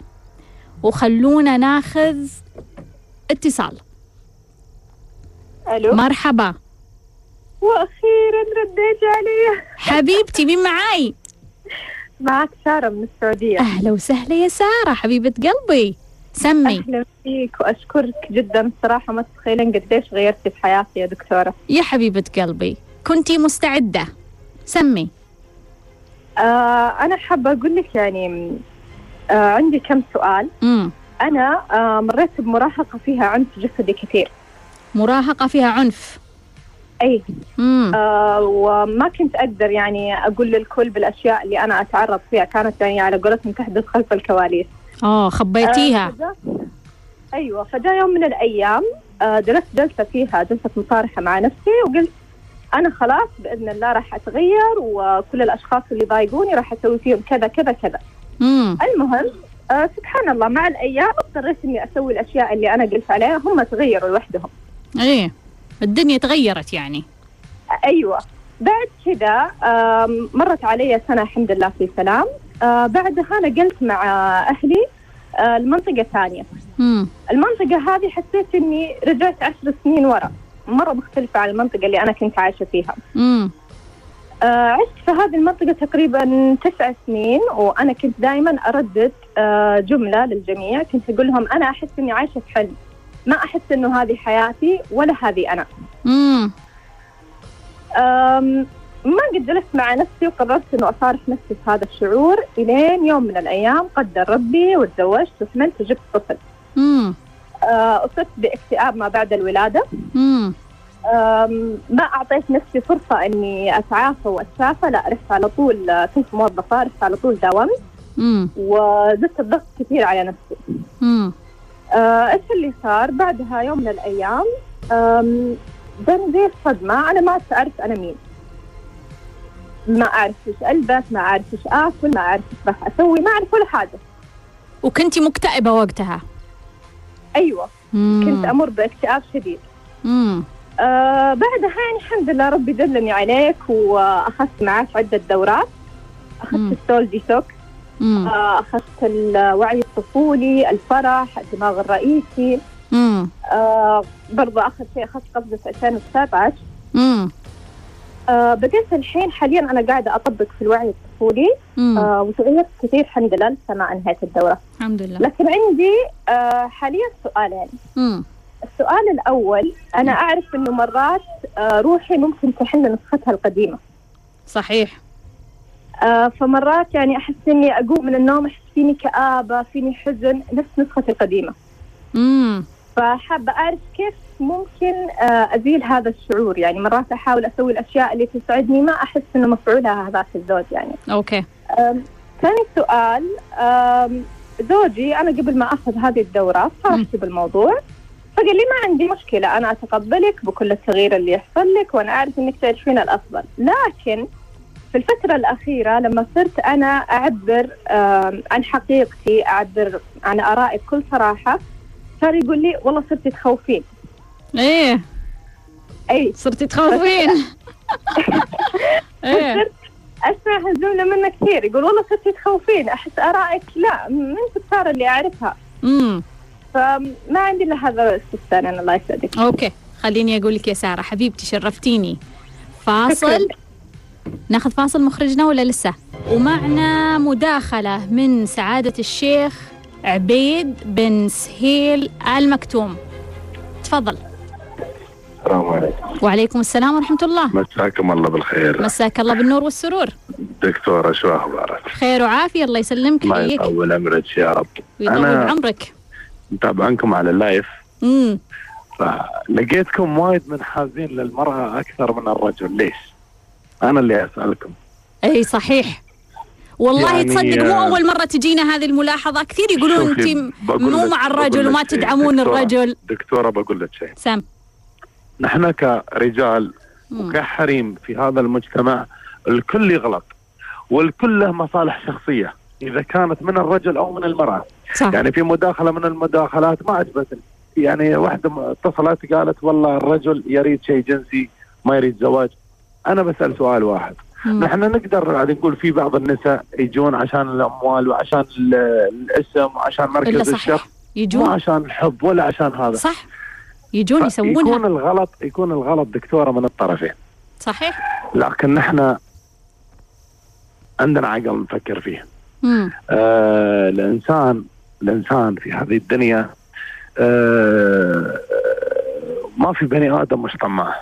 وخلونا ناخذ اتصال. ألو. مرحبا. وأخيرا رديت علي حبيبتي. مين معاي؟ معك سارة من السعودية. أهلا وسهلا يا سارة حبيبة قلبي. سمي. أهلا فيك وأشكرك جدا صراحة، ما تتخيلين قديش غيرتي في حياتي يا دكتورة. يا حبيبة قلبي، كنتي مستعدة؟ سمي. أنا حابة أقول لك يعني عندي كم سؤال. أنا مريت بمراهقة فيها عنف جسدي كثير. مراهقة فيها عنف؟ أي. وما كنت أقدر يعني أقول للكل بالأشياء اللي أنا أتعرض فيها، كانت يعني على قولتهم تحدث خلف الكواليس. خبيتيها. أيوة. فجاء يوم من الأيام درست جلسة فيها جلسة مصارحة مع نفسي، وقلت أنا خلاص بإذن الله راح أتغير، وكل الأشخاص اللي ضايقوني راح أسوي فيهم كذا كذا كذا. المهم سبحان الله مع الأيام اضطريت إني أسوي الأشياء اللي أنا قلت عليها، هم تغيروا لوحدهم. إيه، الدنيا تغيرت يعني. أيوة. بعد كذا مرت علي سنة الحمد لله في سلام. بعدها نقلت مع أهلي المنطقة الثانية. المنطقة هذه حسيت إني رجعت 10 سنين ورا، مرة مختلفة عن المنطقة اللي أنا كنت عايشة فيها. عشت في هذه المنطقة تقريبا 9 سنين، وأنا كنت دائما أردد جملة للجميع، كنت أقول لهم أنا أحس إني عايشة في حلم، ما أحس إنه هذه حياتي ولا هذه أنا. ما قد جلست مع نفسي وقررت إنه أصارح نفسي في هذا الشعور، إلين يوم من الأيام قدر ربي وتزوجت وحملت وجبت طفل. أصبت باكتئاب ما بعد الولادة. ما أعطيت نفسي فرصة إني أتعافى وأتشافى، لا رحت على طول، كنت موظفة رحت على طول داومت، وزدت الضغط كثير على نفسي. إيش اللي صار بعدها؟ يوم من الأيام جاني زي الصدمة، أنا ما أعرف أنا مين، ما أعرف إيش ألبس، ما أعرف إيش آكل، ما أعرف إيش راح أسوي، ما أعرف ولا حاجة. وكنتي مكتئبة وقتها؟ أيوة. كنت أمر باكتئاب شديد. بعدها يعني الحمد لله ربي دلني عليك، وأخذت معك عدة دورات، أخذت السول ديتوكس، أخذت الوعي الطفولي، الفرح، الدماغ الرئيسي. برضه آخر شيء أخذت قبضة في 2017. بديت الحين حاليا أنا قاعدة أطبق في الوعي الطفولي، وتغيرت كثير الحمد لله لسه ما أنهيت الدورة الحمد لله. لكن عندي حاليا سؤالين. السؤال الأول، أنا أعرف إنه مرات روحي ممكن تحن نسختها القديمة. صحيح. فمرات يعني أحس إني أقوم من النوم أحس فيني كآبة، فيني حزن، نفس نسختي القديمة. فحابة أعرف كيف ممكن أزيل هذا الشعور، يعني مرات أحاول أسوي الأشياء اللي تسعدني، ما أحس إنه مفعولها هذاك الزوج يعني. أوكي. ثاني سؤال، زوجي أنا قبل ما أخذ هذه الدورة صارحت بالموضوع، فقال لي ما عندي مشكلة، أنا أتقبلك بكل التغيير اللي يحصل لك، وأنا أعرف إنك تعرفين الأفضل. لكن في الفترة الأخيرة لما صرت أنا أعبر عن حقيقتي، أعبر عن آرائي بكل صراحة، صار يقول لي والله صرتي تخوفين. إيه. أي صرتي تخوفين. صرت أسمع هالجملة منه كثير، يقول والله صرتي تخوفين، أحس آرائك لا من صار اللي أعرفها. فما عندي إلا هذا الاستفسار. أنا الله يسعدك. أوكي، خليني أقول لك يا سارة حبيبتي شرفتيني. فاصل، ناخذ فاصل مخرجنا ولا لسه؟ ومعنا مداخلة من سعادة الشيخ عبيد بن سهيل آل مكتوم. تفضل. السلام عليكم. وعليكم السلام ورحمة الله. مساكم الله بالخير. مساك الله بالنور والسرور دكتورة، شو أخبارك؟ خير وعافية الله يسلمك. الله يطول عمرك يا رب. ويطول عمرك. متابعينكم على اللايف، فلقيتكم وايد منحازين للمرأة أكثر من الرجل، ليش؟ أنا اللي أسألكم. أي صحيح والله يعني تصدق مو أول مرة تجينا هذه الملاحظة، كثير يقولون أنتم مو مع الرجل وما تدعمون دكتورة الرجل. دكتورة بقول لك شيء. سام. نحن كرجال وكحريم في هذا المجتمع الكل يغلط، والكل له مصالح شخصية إذا كانت من الرجل أو من المرأة. صح. يعني في مداخلة من المداخلات ما عجبتني، يعني واحدة اتصلت قالت والله الرجل يريد شيء جنسي ما يريد زواج. أنا بسأل سؤال واحد، نحن نقدر قاعد نقول في بعض النساء يجون عشان الأموال وعشان الاسم وعشان مركز الشخص، يجون مو عشان الحب ولا عشان هذا. صح، يجون يسوونها. يكون الغلط دكتورة من الطرفين. صحيح. لكن نحن عندنا عقل نفكر فيه. الإنسان الإنسان في هذه الدنيا ما في بني آدم مش طماع.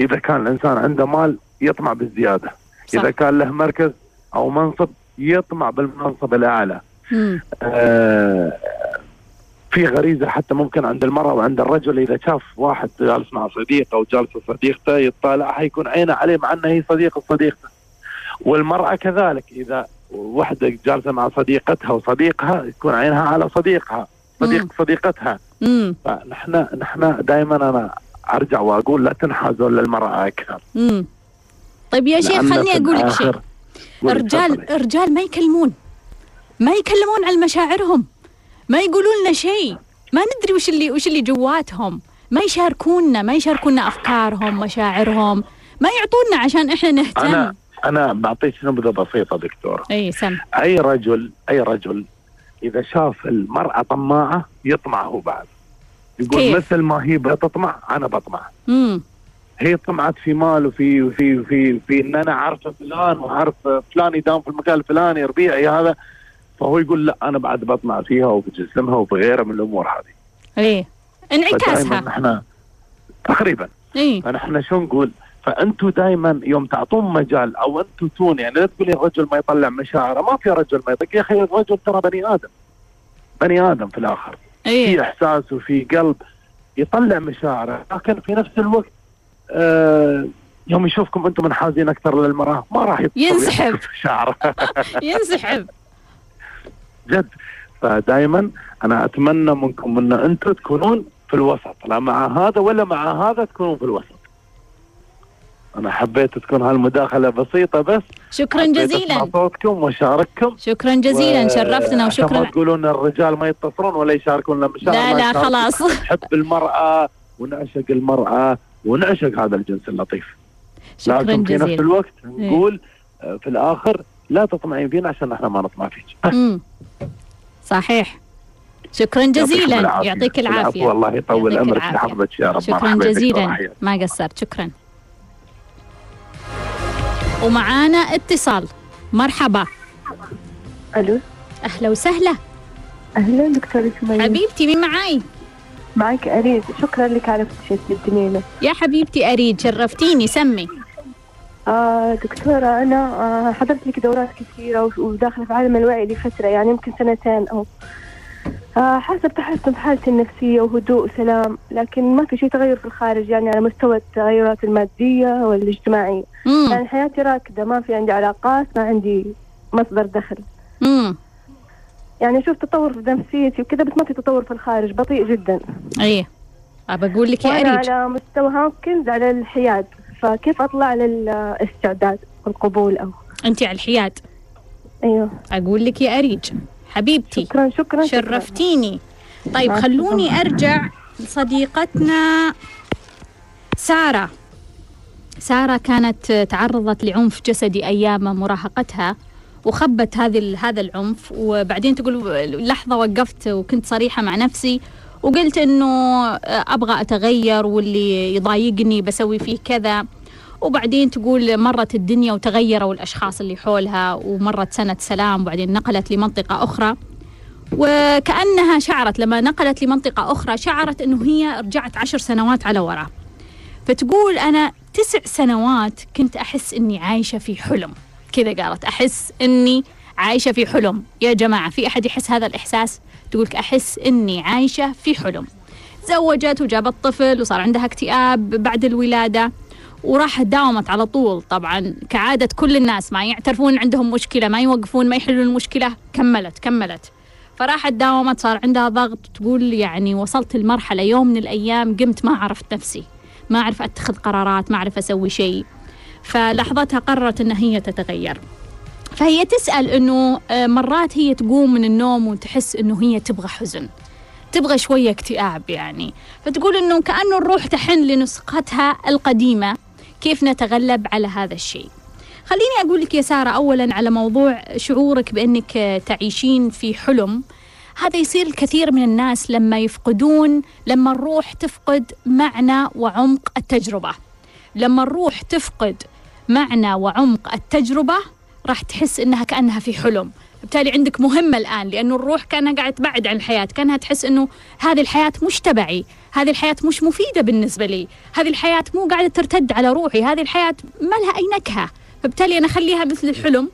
إذا كان الإنسان عنده مال يطمع بالزيادة، صح. إذا كان له مركز أو منصب يطمع بالمنصب الأعلى. في غريزة حتى ممكن عند المرأة وعند الرجل، إذا شاف واحد جالس مع صديق أو جالس صديقته يطالعها يكون عينه عليه مع أنه هي صديقة صديقته. والمرأة كذلك، إذا وحدة جالسة مع صديقتها وصديقها يكون عينها على صديقها صديق صديقتها. فنحن دائما أنا أرجع وأقول لا تنحازوا للمرأة أكثر. طيب يا شيخ خلني أقول لك شيء، الرجال ما يكلمون عن مشاعرهم، ما يقولون لنا شيء، ما ندري وش اللي جواتهم، ما يشاركونا أفكارهم، مشاعرهم، ما يعطونا عشان إحنا نهتم. أنا بعطيك نبذة بسيطة دكتورة. أي رجل إذا شاف المرأة طماعة يطمع هو بعد، يقول كيف؟ مثل ما هي بتطمع أنا بطمع. هي طمعت في مال وفي وفي في في إن أنا عارفة فلان وعارف فلان يدام في المكان الفلاني ربيعي هذا، فهو يقول لا أنا بعد بطمع فيها وفي جسمها وفي غيرها من الأمور هذه. ليه؟ انعكاسها. نحن تقريبا. فنحن شو نقول؟ فأنتوا دائما يوم تعطون مجال أو أنتوا تون يعني لا تقول الرجل ما يطلع مشاعره، ما في رجل ما يطلع، يا أخي الرجل ترى بني آدم في الآخر. في إحساس وفي قلب يطلع مشاعره، لكن في نفس الوقت يوم يشوفكم أنتم منحازين أكثر للمرأة ما راح ينسحب شعره. ينسحب جد. فدائما أنا أتمنى منكم أن أنتم تكونون في الوسط، لا مع هذا ولا مع هذا، تكونون في الوسط. أنا حبيت تكون هالمداخلة بسيطة بس. شكرا جزيلا صوتكم وشارككم. شكرا جزيلا شرفتنا وشكرا. ما تقولون الرجال ما يتصلون ولا يشاركون لنا مشاعر. لا خلاص. نحب المرأة ونعشق المرأة ونعشق هذا الجنس اللطيف. شكرا جزيلا. لكن في نفس الوقت نقول في الآخر لا تطمعين فينا عشان احنا ما نطمع فيك. صحيح. شكرا جزيلا يعطيك العافية. والله يطول عمرك في حفظك يا رب. شكرا جزيلا ما قصرت. شكرا. ومعانا اتصال. مرحبا. الو. اهلا وسهلا. اهلا دكتورة سمية. حبيبتي مين معاي؟ معك اريج. شكرا لك على كل شيء يا حبيبتي اريج، شرفتيني. سمي. دكتورة انا حضرت لك دورات كثيرة وداخلة في عالم الوعي لفترة، يعني يمكن سنتين او حاسة بتحسن في حالتي النفسية وهدوء وسلام، لكن ما في شيء تغير في الخارج، يعني على مستوى التغيرات المادية والاجتماعية. يعني حياتي راكدة، ما في عندي علاقات، ما عندي مصدر دخل. يعني أشوف تطور في نفسيتي وكذا، بس ما في تطور في الخارج، بطيء جدا. أيه بقول لك يا أريج على مستوى هاوكنز على الحياد، فكيف أطلع للاستعداد والقبول؟ أو أنت على الحياد. أيوه أقول لك يا أريج حبيبتي. شكرا شرفتيني. طيب خلوني أرجع لصديقتنا سارة. سارة كانت تعرضت لعنف جسدي أيام مراهقتها وخبت هذا العنف، وبعدين تقول لحظة وقفت وكنت صريحة مع نفسي وقلت إنه أبغى أتغير واللي يضايقني بسوي فيه كذا، وبعدين تقول مرت الدنيا وتغيروا الأشخاص اللي حولها، ومرت سنة سلام وبعدين نقلت لمنطقة أخرى، وكأنها شعرت لما نقلت لمنطقة أخرى شعرت أنه هي رجعت 10 سنوات على وراء. فتقول أنا 9 سنوات كنت أحس أني عايشة في حلم كذا، قالت أحس أني عايشة في حلم. يا جماعة في أحد يحس هذا الإحساس؟ تقولك أحس أني عايشة في حلم. تزوجت وجابت طفل وصار عندها اكتئاب بعد الولادة، وراح داومت على طول طبعا كعادة كل الناس، ما يعترفون عندهم مشكلة، ما يوقفون، ما يحلون المشكلة، كملت فراحت داومت، صار عندها ضغط. تقول يعني وصلت لمرحلة يوم من الأيام قمت ما عرفت نفسي، ما أعرف أتخذ قرارات، ما أعرف أسوي شيء. فلحظتها قررت أن هي تتغير. فهي تسأل أنه مرات هي تقوم من النوم وتحس أنه هي تبغى حزن، تبغى شوية اكتئاب يعني. فتقول أنه كأنه الروح تحن لنسختها القديمة. كيف نتغلب على هذا الشيء؟ خليني أقول لك يا سارة أولاً على موضوع شعورك بأنك تعيشين في حلم. هذا يصير الكثير من الناس لما الروح تفقد معنى وعمق التجربة. لما الروح تفقد معنى وعمق التجربة راح تحس إنها كأنها في حلم، بالتالي عندك مهمة الآن، لأنه الروح كانها قاعدة تبعد عن الحياة، كانها تحس أنه هذه الحياة مش تبعي، هذه الحياة مش مفيدة بالنسبة لي، هذه الحياة مو قاعدة ترتد على روحي، هذه الحياة ما لها أي نكهة. فبالتالي أنا أخليها مثل الحلم،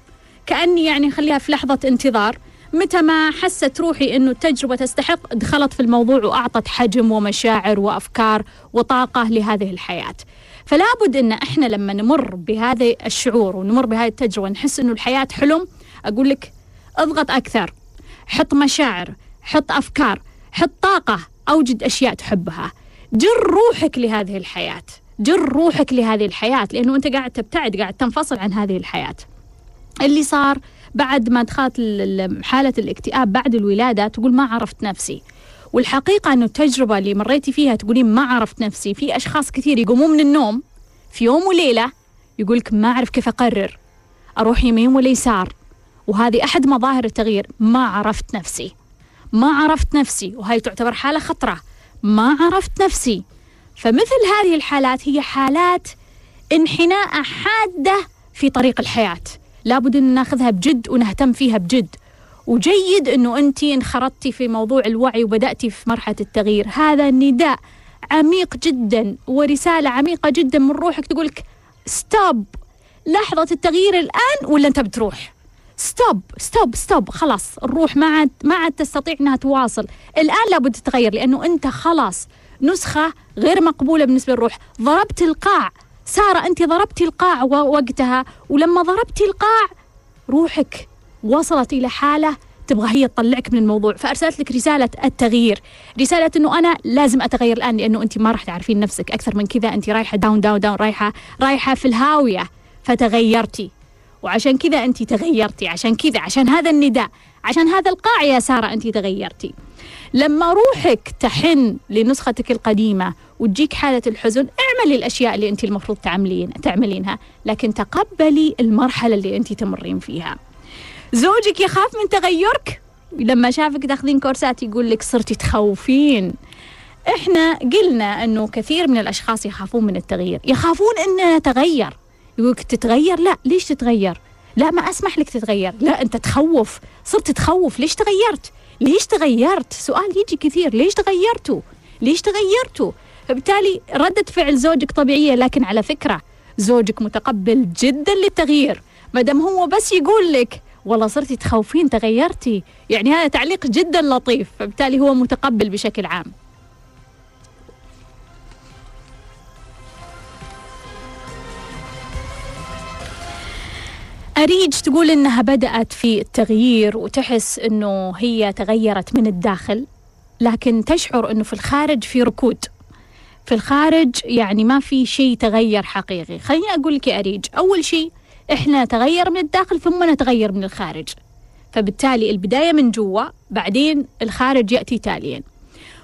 كأني يعني أخليها في لحظة انتظار. متى ما حست روحي أنه التجربة تستحق، دخلت في الموضوع وأعطت حجم ومشاعر وأفكار وطاقة لهذه الحياة. فلا بد أن إحنا لما نمر بهذا الشعور ونمر بهذه التجربة نحس أنه الحياة حلم، أقول لك اضغط أكثر، حط مشاعر، حط أفكار، حط طاقة، أوجد أشياء تحبها، جر روحك لهذه الحياة، جر روحك لهذه الحياة، لأنه أنت قاعد تبتعد، قاعد تنفصل عن هذه الحياة. اللي صار بعد ما دخلت حالة الاكتئاب بعد الولادة، تقول ما عرفت نفسي. والحقيقة أنه التجربة اللي مريتي فيها تقولين ما عرفت نفسي، في أشخاص كثير يقوموا من النوم في يوم وليلة يقولك ما أعرف كيف أقرر، أروح يمين ولا يسار. وهذه أحد مظاهر التغيير، ما عرفت نفسي، ما عرفت نفسي، وهي تعتبر حالة خطرة، ما عرفت نفسي. فمثل هذه الحالات هي حالات انحناء حادة في طريق الحياة، لابد أن ناخذها بجد ونهتم فيها بجد. وجيد أنه أنت انخرطتي في موضوع الوعي وبدأتي في مرحلة التغيير. هذا النداء عميق جدا ورسالة عميقة جدا من روحك تقولك ستوب، لحظة التغيير الآن ولا أنت بتروح، ستوب ستوب ستوب، خلاص الروح ما عاد تستطيع أنها تواصل، الآن لابد تتغير، لأنه أنت خلاص نسخة غير مقبولة بالنسبة للروح، ضربت القاع. سارة أنت ضربتي القاع وقتها، ولما ضربتي القاع روحك وصلت إلى حالة تبغى هي تطلعك من الموضوع، فأرسلت لك رسالة التغيير، رسالة أنه أنا لازم أتغير الآن، لأنه أنت ما راح تعرفين نفسك أكثر من كذا، أنت رايحة داون داون داون، رايحة في الهاوية. فتغيرتي، وعشان كذا أنت تغيرتي، عشان كذا، عشان هذا النداء، عشان هذا القاع يا سارة أنت تغيرتي. لما روحك تحن لنسختك القديمة وتجيك حالة الحزن، اعملي الأشياء اللي أنت المفروض تعملينها، لكن تقبلي المرحلة اللي أنت تمرين فيها. زوجك يخاف من تغيرك، لما شافك تاخذين كورسات يقول لك صرتي تخوفين. احنا قلنا أنه كثير من الأشخاص يخافون من التغيير، يخافون أن نتغير، يقولك تتغير، لا ليش تتغير، لا ما أسمح لك تتغير، لا أنت تخوف، صرت تخوف، ليش تغيرت، ليش تغيرت، سؤال يجي كثير، ليش تغيرتوا. فبالتالي ردة فعل زوجك طبيعية، لكن على فكرة زوجك متقبل جدا للتغيير، مادام هو بس يقول لك والله صرتي تخوفين تغيرتي، يعني هذا تعليق جدا لطيف، فبالتالي هو متقبل بشكل عام. أريج تقول إنها بدأت في التغيير وتحس إنه هي تغيرت من الداخل، لكن تشعر إنه في الخارج في ركود، في الخارج يعني ما في شيء تغير حقيقي. خليني أقول لك يا أريج، أول شيء إحنا نتغير من الداخل ثم نتغير من الخارج، فبالتالي البداية من جوا بعدين الخارج يأتي تاليا.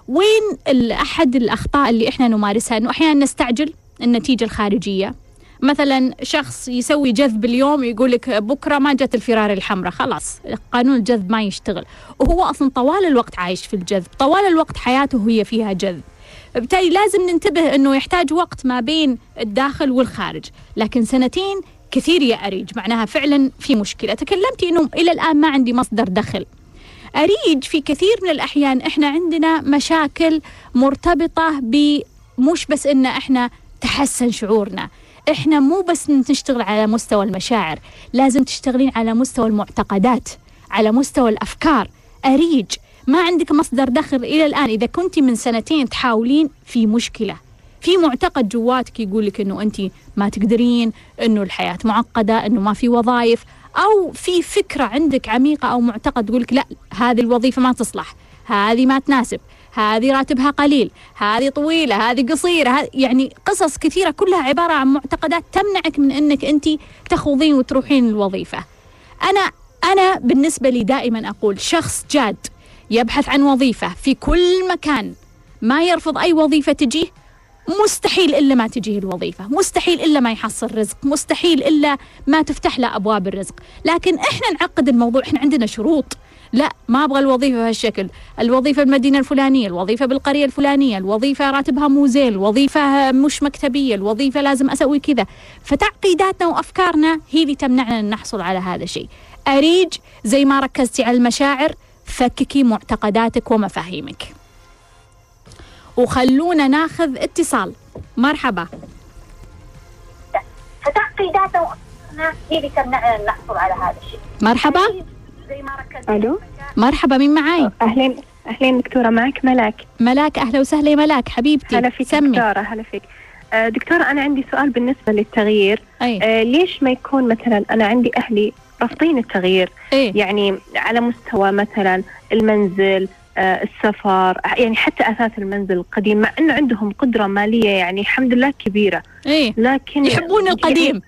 وين أحد الأخطاء اللي إحنا نمارسها؟ إنه أحيانا نستعجل النتيجة الخارجية، مثلا شخص يسوي جذب اليوم يقولك بكرة ما جت الفرار الحمراء، خلاص قانون الجذب ما يشتغل، وهو أصلا طوال الوقت عايش في الجذب، طوال الوقت حياته هي فيها جذب. بالتالي لازم ننتبه أنه يحتاج وقت ما بين الداخل والخارج، لكن 2 سنين كثير يا أريج، معناها فعلا في مشكلة. تكلمتي أنه إلى الآن ما عندي مصدر دخل. أريج في كثير من الأحيان إحنا عندنا مشاكل مرتبطة بمش بس إن إحنا تحسن شعورنا، إحنا مو بس نشتغل على مستوى المشاعر، لازم تشتغلين على مستوى المعتقدات، على مستوى الأفكار. أريج ما عندك مصدر دخل إلى الآن، إذا كنت من 2 سنين تحاولين، في مشكلة، في معتقد جواتك يقولك أنه أنت ما تقدرين، أنه الحياة معقدة، أنه ما في وظائف، أو في فكرة عندك عميقة أو معتقد تقولك لا هذه الوظيفة ما تصلح، هذه ما تناسب، هذه راتبها قليل، هذه طويلة، هذه قصيرة، يعني قصص كثيرة كلها عبارة عن معتقدات تمنعك من أنك أنت تخوضين وتروحين الوظيفة. أنا بالنسبة لي دائما أقول شخص جاد يبحث عن وظيفة في كل مكان، ما يرفض أي وظيفة تجيه، مستحيل إلا ما تجيه الوظيفة، مستحيل إلا ما يحصل رزق، مستحيل إلا ما تفتح له أبواب الرزق. لكن إحنا نعقد الموضوع، إحنا عندنا شروط، لا ما أبغى الوظيفة بهالشكل، الوظيفة بالمدينة الفلانية، الوظيفة بالقرية الفلانية، الوظيفة راتبها مو زين، الوظيفة مش مكتبية، الوظيفة لازم أسوي كذا. فتعقيداتنا وأفكارنا هي اللي تمنعنا أن نحصل على هذا الشيء. أريج زي ما ركزتي على المشاعر، فككي معتقداتك ومفاهيمك. وخلونا ناخذ اتصال. مرحبا. فتعقيداته هي اللي تمنعنا نحصل على هذا الشيء. مرحبا. الو مرحبا، مين معاي؟ اهلين اهلين دكتوره، معك ملاك. ملاك اهلا وسهلا يا ملاك حبيبتي. هلا فيك دكتوره. هلا فيك دكتوره، انا عندي سؤال بالنسبه للتغيير. ليش ما يكون مثلا انا عندي اهلي رافضين التغيير؟ يعني على مستوى مثلا المنزل، السفر، يعني حتى اثاث المنزل القديم، مع انه عندهم قدره ماليه يعني الحمد لله كبيره، لكن يحبون القديم.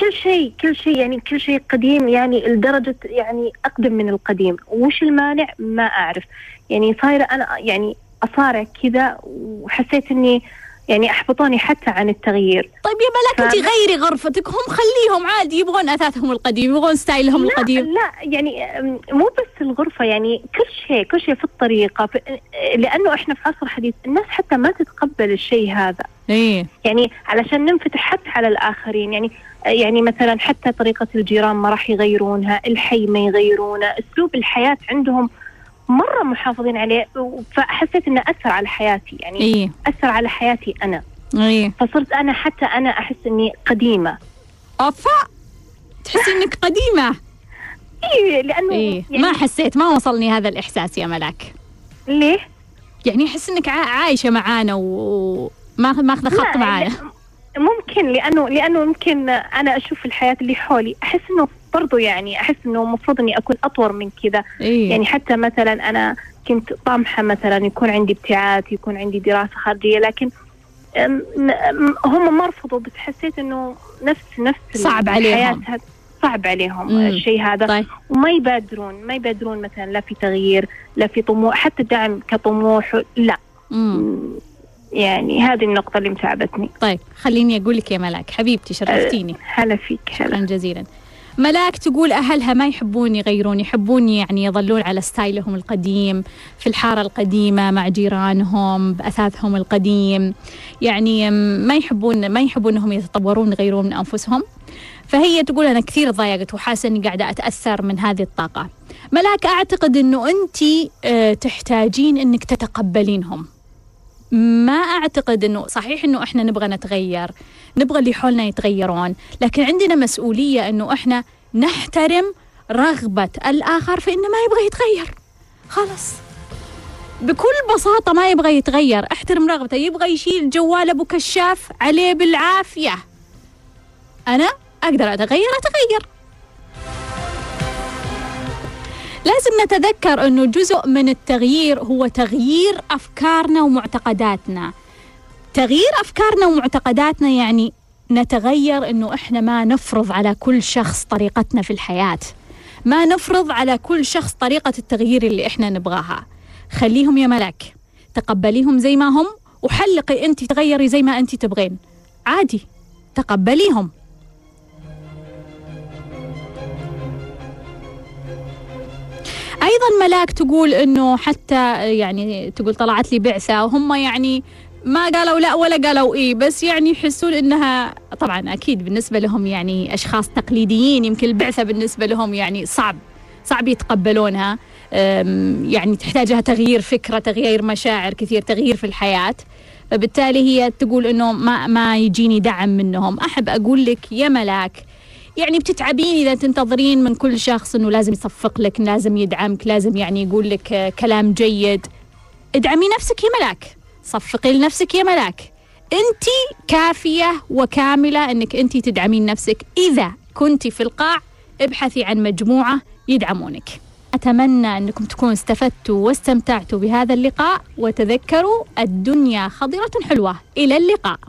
كل شيء يعني كل شيء قديم، يعني لدرجة يعني أقدم من القديم. وش المانع؟ ما أعرف، يعني صايرة أنا يعني أصارع كذا، وحسيت إني يعني أحبطوني حتى عن التغيير. طيب يا ملاك، أنت غيري غرفتك، هم خليهم عادي يبغون أثاثهم القديم، يبغون ستايلهم القديم. لا يعني مو بس الغرفة، يعني كل شيء في الطريقة، لأنه إحنا في عصر حديث الناس حتى ما تتقبل الشيء هذا. يعني علشان ننفتح حتى على الآخرين، يعني مثلا حتى طريقة الجيران ما راح يغيرونها، الحي ما يغيرونه، أسلوب الحياة عندهم مرة محافظين عليه. فحسيت أنه أثر على حياتي، يعني أثر على حياتي أنا. فصرت أنا حتى أنا أحس أني قديمة. تحسي أنك قديمة؟ لأنه يعني ما حسيت، ما وصلني هذا الإحساس يا ملاك. ليه؟ يعني أحس أنك عايشة معانا وماخذة خط معانا. ممكن لأنه ممكن أنا أشوف الحياة اللي حولي، أحس أنه برضو يعني أحس أنه المفروض أني أكون أطور من كذا. يعني حتى مثلا أنا كنت طامحة مثلا يكون عندي ابتعاث، يكون عندي دراسة خارجية، لكن هم ما رفضوا، بس حسيت أنه نفس صعب عليهم، صعب عليهم الشيء هذا. طيب. وما يبادرون مثلا، لا في تغيير، لا في طموح، حتى دعم كطموح لا. يعني هذه النقطة اللي متعبتني. طيب خليني أقول لك يا ملاك حبيبتي، شرفتيني. هلا فيك. شكرا جزيلا. ملاك تقول أهلها ما يحبون يغيرون، يحبون يعني يظلون على ستايلهم القديم، في الحارة القديمة مع جيرانهم بأثاثهم القديم، يعني ما يحبون أنهم يتطورون يغيرون من أنفسهم. فهي تقول أنا كثير ضايقت وحاسة أني قاعدة أتأثر من هذه الطاقة. ملاك أعتقد أنه أنت تحتاجين أنك تتقبلينهم. ما أعتقد أنه صحيح أنه إحنا نبغى نتغير، نبغى اللي حولنا يتغيرون، لكن عندنا مسؤولية أنه إحنا نحترم رغبة الآخر في أنه ما يبغى يتغير. خلص بكل بساطة، ما يبغى يتغير، احترم رغبته. يبغى يشيل جوال أبو كشاف عليه بالعافية، أنا أقدر أتغير. لازم نتذكر أنه جزء من التغيير هو تغيير أفكارنا ومعتقداتنا. تغيير أفكارنا ومعتقداتنا يعني نتغير أنه إحنا ما نفرض على كل شخص طريقتنا في الحياة، ما نفرض على كل شخص طريقة التغيير اللي إحنا نبغاها. خليهم يا ملاك، تقبليهم زي ما هم، وحلقي أنت تغيري زي ما أنت تبغين، عادي تقبليهم. أيضا ملاك تقول أنه حتى يعني تقول طلعت لي بعثة وهم يعني ما قالوا لا ولا قالوا بس يعني يحسون أنها، طبعا أكيد بالنسبة لهم يعني أشخاص تقليديين، يمكن البعثة بالنسبة لهم يعني صعب يتقبلونها، يعني تحتاجها تغيير فكرة، تغيير مشاعر كثير، تغيير في الحياة. فبالتالي هي تقول أنه ما يجيني دعم منهم. أحب أقول لك يا ملاك، يعني بتتعبين إذا تنتظرين من كل شخص أنه لازم يصفق لك، لازم يدعمك، لازم يعني يقول لك كلام جيد. ادعمي نفسك يا ملاك، صفقي لنفسك يا ملاك، أنت كافية وكاملة أنك أنت تدعمين نفسك. إذا كنت في القاع ابحثي عن مجموعة يدعمونك. أتمنى أنكم تكونوا استفدتوا واستمتعتوا بهذا اللقاء، وتذكروا الدنيا خضرة حلوة. إلى اللقاء.